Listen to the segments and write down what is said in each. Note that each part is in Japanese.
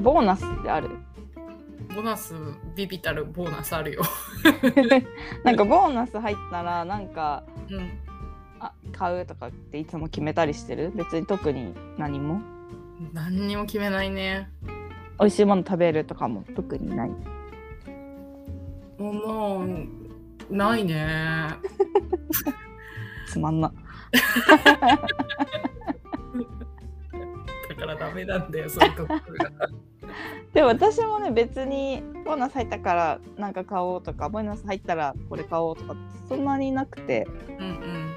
ボーナスってある？ボーナス、ビビたるボーナスあるよなんかボーナス入ったらなんか、うん、あ、買うとかっていつも決めたりしてる？別に特に何も？何にも決めないね。美味しいもの食べるとかも特にない？もうないねつまんなだからダメなんだよそういうところがでも私もね別にボーナス入ったからなんか買おうとかボーナス入ったらこれ買おうとかそんなになくて、うんうん、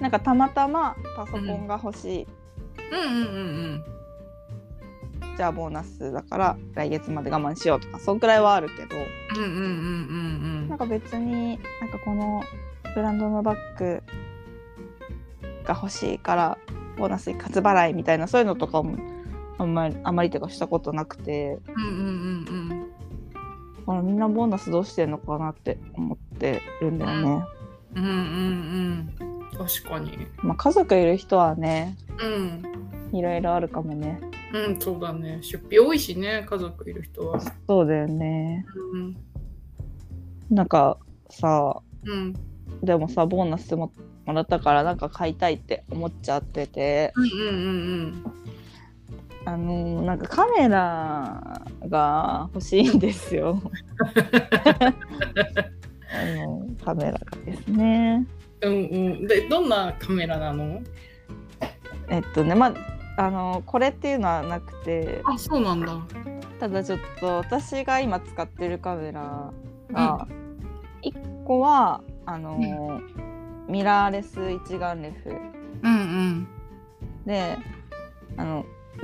なんかたまたまパソコンが欲しい、うん、うんうんうんうん、じゃあボーナスだから来月まで我慢しようとかそんくらいはあるけど、うんうんうんうんうん、なんか別になんかこのブランドのバッグが欲しいからボーナス一括払いみたいなそういうのとかもあんまりとかしたことなくて、うんうんうんうん、ほらみんなボーナスどうしてんのかなって思ってるんだよね、うん、うんうんうん、確かに、まあ、家族いる人はね、うん、いろいろあるかもね、うん、そうだね、出費多いしね家族いる人は。そうだよね、うん、なんかさ、うん、でもさボーナスもらったからなんか買いたいって思っちゃってて、うんうんうんうん、なんかカメラが欲しいんですよカメラがですね、うんうん、でどんなカメラなの？まこれっていうのはなくて、あ、そうなんだ。ただちょっと私が今使ってるカメラが、うん、1個はうんミラーレス一眼レフ、うんうん、で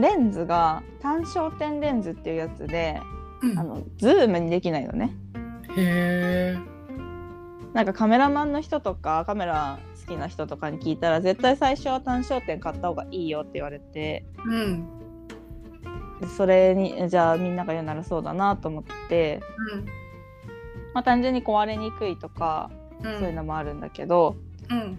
レンズが単焦点レンズっていうやつで、うん、ズームにできないのね。へー。なんかカメラマンの人とかカメラ好きな人とかに聞いたら絶対最初は単焦点買った方がいいよって言われて、うん、でそれにじゃあみんなが言うならそうだなと思って、うん、まあ、単純に壊れにくいとか、うん、そういうのもあるんだけど、うん、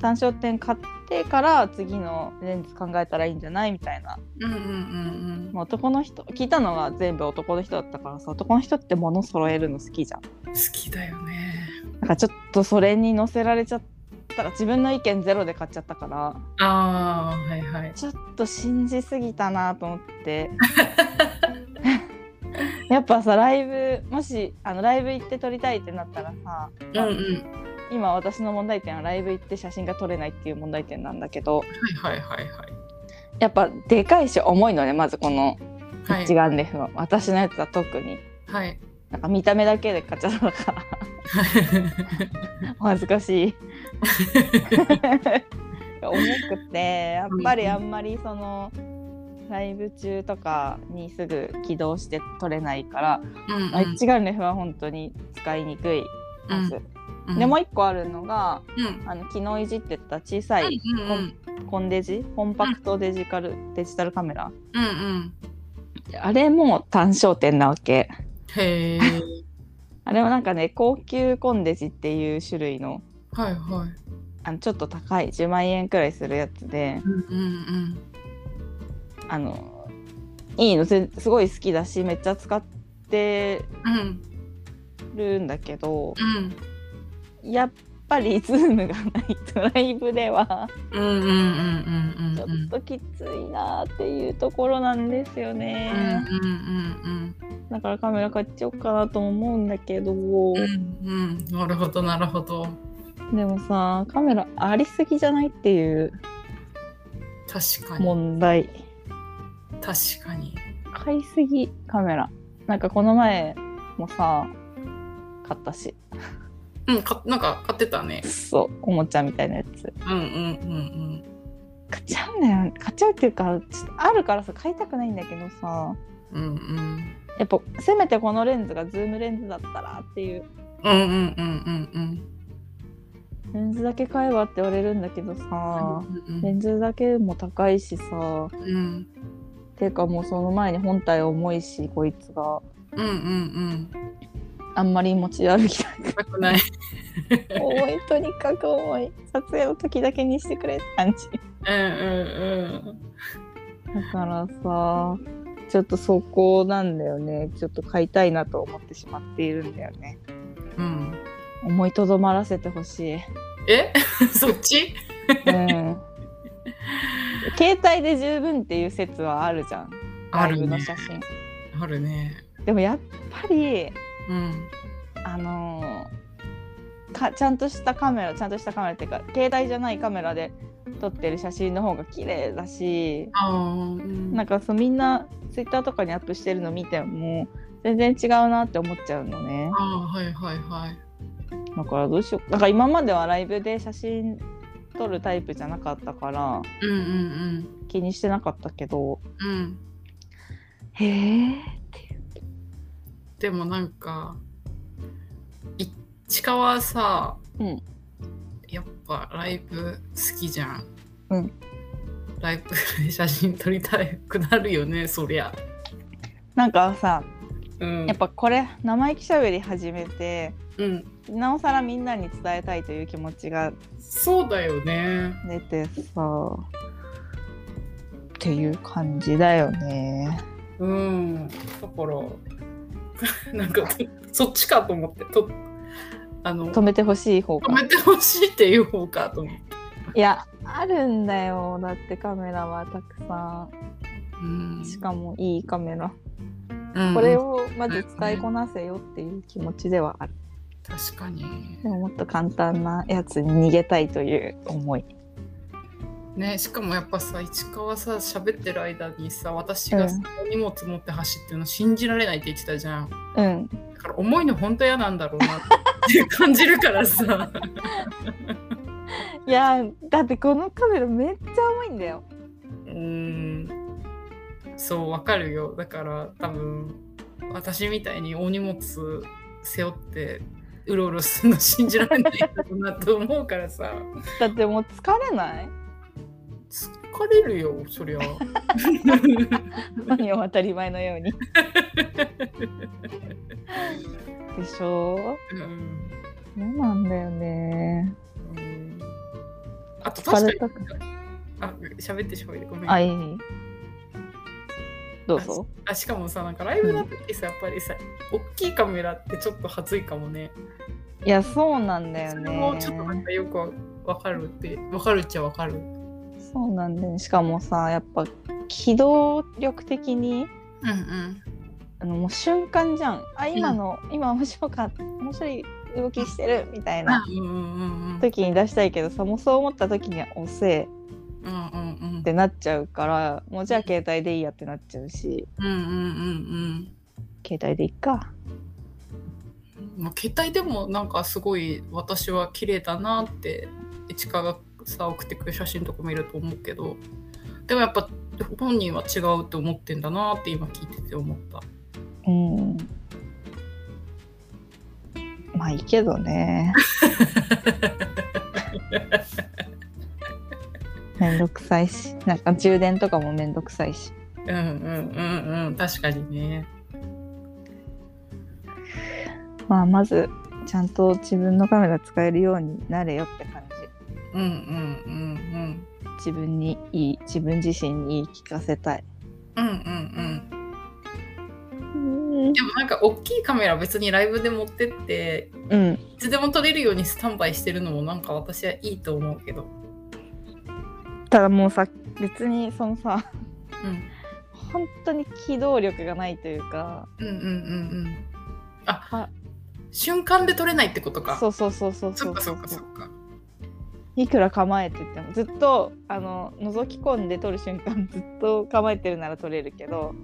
単焦点買ってから次のレンズ考えたらいいんじゃないみたいな、うんうんうんうん、男の人聞いたのが全部男の人だったからさ、男の人って物揃えるの好きじゃん。好きだよね。なんかちょっとそれに乗せられちゃったら自分の意見ゼロで買っちゃったから、あー、はいはい、ちょっと信じすぎたなと思ってやっぱさライブもしライブ行って撮りたいってなったらさ、うんうん、今私の問題点はライブ行って写真が撮れないっていう問題点なんだけど、はいはいはいはい、やっぱでかいし重いのねまずこの一眼レフは、はい、私のやつは特に、はい、なんか見た目だけで買っちゃったからお恥ずかしい重くてやっぱりあんまりそのライブ中とかにすぐ起動して撮れないから、うんうん、一眼レフは本当に使いにくいです、うんうん、でもう一個あるのが、うん、昨日いじってた小さいコンデジコンパクトデジタルカメラ、うんうん、あれも単焦点なわけ。へーあれはなんかね高級コンデジっていう種類の、はいはい、ちょっと高い10万円くらいするやつで、うんうんうん、いいのすごい好きだしめっちゃ使ってるんだけど、うん、やっぱりズームがないとライブではちょっときついなっていうところなんですよね、うんうんうんうん、だからカメラ買っちゃおうかなと思うんだけど、うんうん、なるほどなるほど。でもさカメラありすぎじゃないっていう確かに問題。確かに買いすぎカメラ。なんかこの前もさ買ったしうんなんか買ってたね。そうおもちゃみたいなやつ、うんうんうんうん、買っちゃうんだよ。買っちゃうっていうかちょっとあるからさ買いたくないんだけどさ、うんうん、やっぱせめてこのレンズがズームレンズだったらっていう、うんうんうんうんうん、レンズだけ買えばって言われるんだけどさ、うんうん、レンズだけも高いしさ、うん、てかもうその前に本体重いしこいつが、うんうんうん、あんまり持ち歩きたくない重いとにかく重い。撮影の時だけにしてくれって感じ、うんうんうん、だからさちょっとそこなんだよね。ちょっと買いたいなと思ってしまっているんだよね。うん。思いとどまらせてほしい。え？そっち？うん。携帯で十分っていう説はあるじゃん。ライブの写真。あるね。でもやっぱり、うん、ちゃんとしたカメラ、ちゃんとしたカメラっていうか携帯じゃないカメラで撮ってる写真の方が綺麗だし、うん、なんかみんなツイッターとかにアップしてるの見ても全然違うなって思っちゃうのね。あ、はいはいはい。だからどうしよう。だから今まではライブで写真撮るタイプじゃなかったから、うんうんうん、気にしてなかったけど、うん、へーって。でもなんか市川さ、うん、やっぱライブ好きじゃん、うん、ライブで写真撮りたくなるよね。そりゃなんかさ、うん、やっぱこれ生意気しゃべり始めて、うん、なおさらみんなに伝えたいという気持ちがそうだよね出てさっていう感じだよね。うん、だからなんかそっちかと思って止めてほしい方か止めてほしいっていう方かと思って。いやあるんだよ。だってカメラはたくさん、うん、しかもいいカメラ、うん、これをまず使いこなせよっていう気持ちではある。確かに。でももっと簡単なやつに逃げたいという思いね。しかもやっぱさ市川さ喋ってる間にさ私が荷物持って走ってるの信じられないって言ってたじゃん、うん、だから重いの本当嫌なんだろうなって感じるからさいやだってこのカメラめっちゃ重いんだよ。そうわかるよ。だから多分私みたいに大荷物背負ってうろうろするの信じられないなと思うからさだってもう疲れない？疲れるよそりゃ何を当たり前のようにでしょ、うん、そうなんだよね、うん、あと確かにあ喋ってしまいでごめん。あ、いいどうぞ。あ、しかもさなんかライブだってさ、うん、やっぱりさ大きいカメラってちょっと恥ずいかもね。いやそうなんだよね。もうちょっとなんかよくわかるってわかるっちゃわかる。そうなんだよね。しかもさやっぱ機動力的に、うんうん、もう瞬間じゃん。あ今面白い動きしてるみたいな時に出したいけどさ、もうそう思った時には遅えってなっちゃうから、もうじゃあ携帯でいいやってなっちゃうし、うんうんうんうん、携帯でいっか。もう携帯でもなんかすごい私は綺麗だなって市川がさ送ってくる写真とか見ると思うけど、でもやっぱ本人は違うって思ってんだなって今聞いてて思った。うん。まあいいけどね。めんどくさいし、なんか充電とかもめんどくさいし。うんうんうんうん、確かにね。まあまずちゃんと自分のカメラ使えるようになれよって感じ。うんうんうんうん。自分にいい、自分自身に言い聞かせたい。うんうんうん。でもなんか大きいカメラ別にライブで持ってって、うん、いつでも撮れるようにスタンバイしてるのもなんか私はいいと思うけど。ただもうさ別にそのさ、うん、本当に機動力がないというか、うんうんうんうん、あ瞬間で撮れないってことか。そうそうそうそうそうそうそうそう。いくら構えててもずっと覗き込んで撮る瞬間ずっと構えてるなら撮れるけど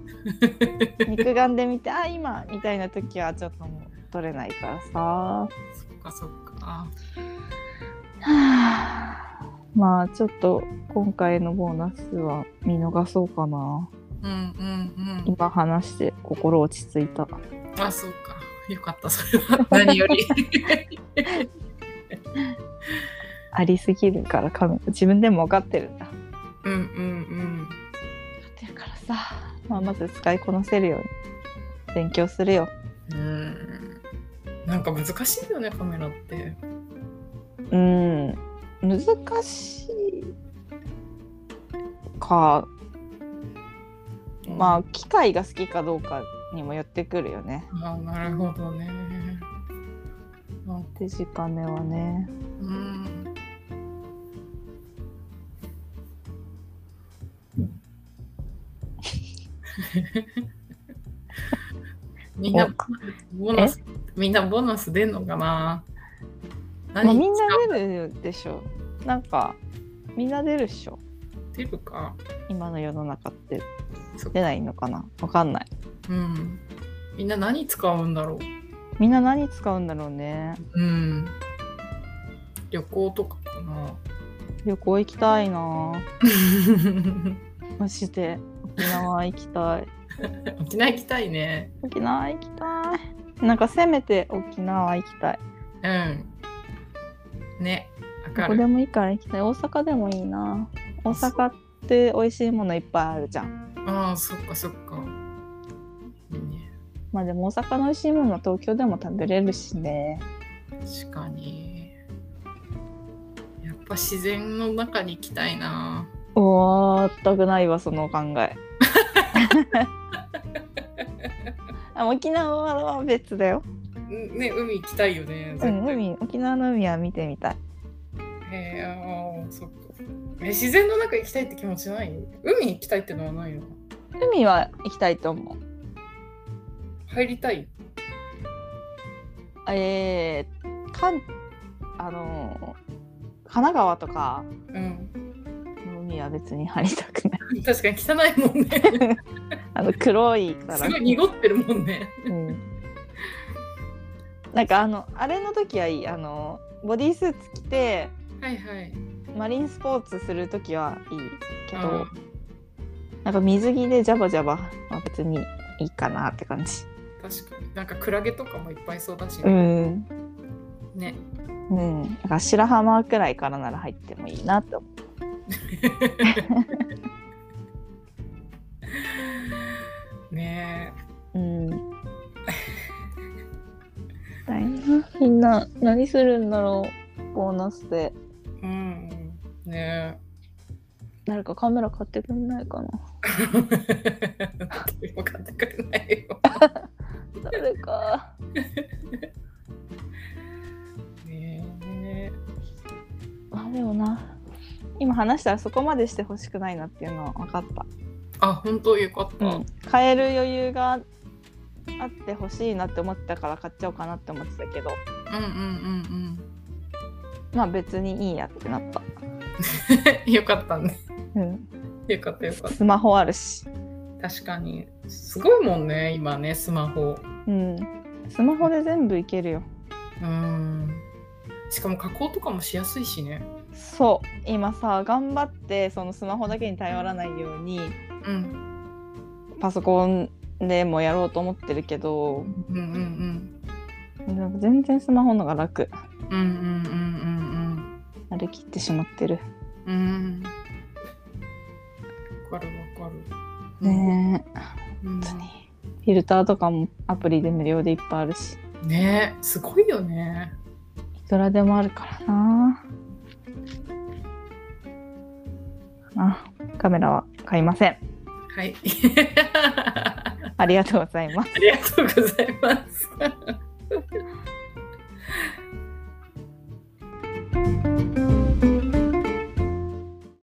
肉眼で見てあ今みたいな時はちょっともう撮れないからさ。そっかそっか。はあ。まあちょっと今回のボーナスは見逃そうかな。うんうんうん。今話して心落ち着いた。あ、そうか。よかったそれは何より。ありすぎるから自分でも分かってるんだ。うんうんうん。分かってるからさ、まあ、まず使いこなせるように勉強するよ。なんか難しいよねカメラって。うん。難しいかうん、まあ機械が好きかどうかにも寄ってくるよね。あ、なるほどね。デジカメはね、うん、みんなボーナス出んのかな。何、まあ、みんな出るでしょ。なんかみんな出るっしょ。出るか、今の世の中って出ないのかな、わかんない、うん、みんな何使うんだろう。みんな何使うんだろうね、うん、旅行とかかな。旅行行きたいなマジで沖縄行きたい沖縄行きたいね。沖縄行きたい。なんかせめて沖縄行きたい。うんね、分かる。どこでもいいから行きたい。大阪でもいいな。大阪って美味しいものいっぱいあるじゃん。ああ、そっかそっか。いいね。まあでも大阪の美味しいものは東京でも食べれるしね。確かに。やっぱ自然の中に行きたいな。おお、全くないわその考え。沖縄は別だよ。ね、海行きたいよね。うん、海、沖縄の海は見てみたい。へえ、ああ、そっか。自然の中行きたいって気持ちない？海行きたいってのはないの？海は行きたいと思う。入りたい？神奈川とか、うん、海は別に入りたくない。確かに汚いもんね。黒いから。すごい濁ってるもんね。うん、なんかあれの時はいい。ボディースーツ着て。はいはい。マリンスポーツするときはいいけど、うん、なんか水着でジャバジャバは別にいいかなって感じ。確かに、なんかクラゲとかもいっぱいそうだしね。うんね、うん、なんか白浜くらいからなら入ってもいいなって思うねえ、うんだいな。みんな何するんだろう、ボーナスで。うんね、誰かカメラ買ってくんないかな誰も買ってくれないよ誰かねえ、あ、でもな、今話したらそこまでしてほしくないなっていうのは分かった。あ、本当よかった、うん、買える余裕があってほしいなって思ってたから買っちゃおうかなって思ってたけど、うんうんうんうん、まあ別にいいやってなったよかったね、うん、よかったよかった。スマホあるし。確かにすごいもんね今ね、スマホ、うん、スマホで全部いけるよ。うん、しかも加工とかもしやすいしね。そう、今さ頑張ってそのスマホだけに頼らないように、うん、パソコンでもやろうと思ってるけど、うんうんうん、なんか全然スマホのが楽。うんうんうんうん、歩きってしまってる。うん。わかるわかる。ねえ、うん。本当に。フィルターとかもアプリで無料でいっぱいあるし。ねえ、すごいよね。いくらでもあるからな。あ、カメラは買いません。はい。ありがとうございます。ありがとうございます。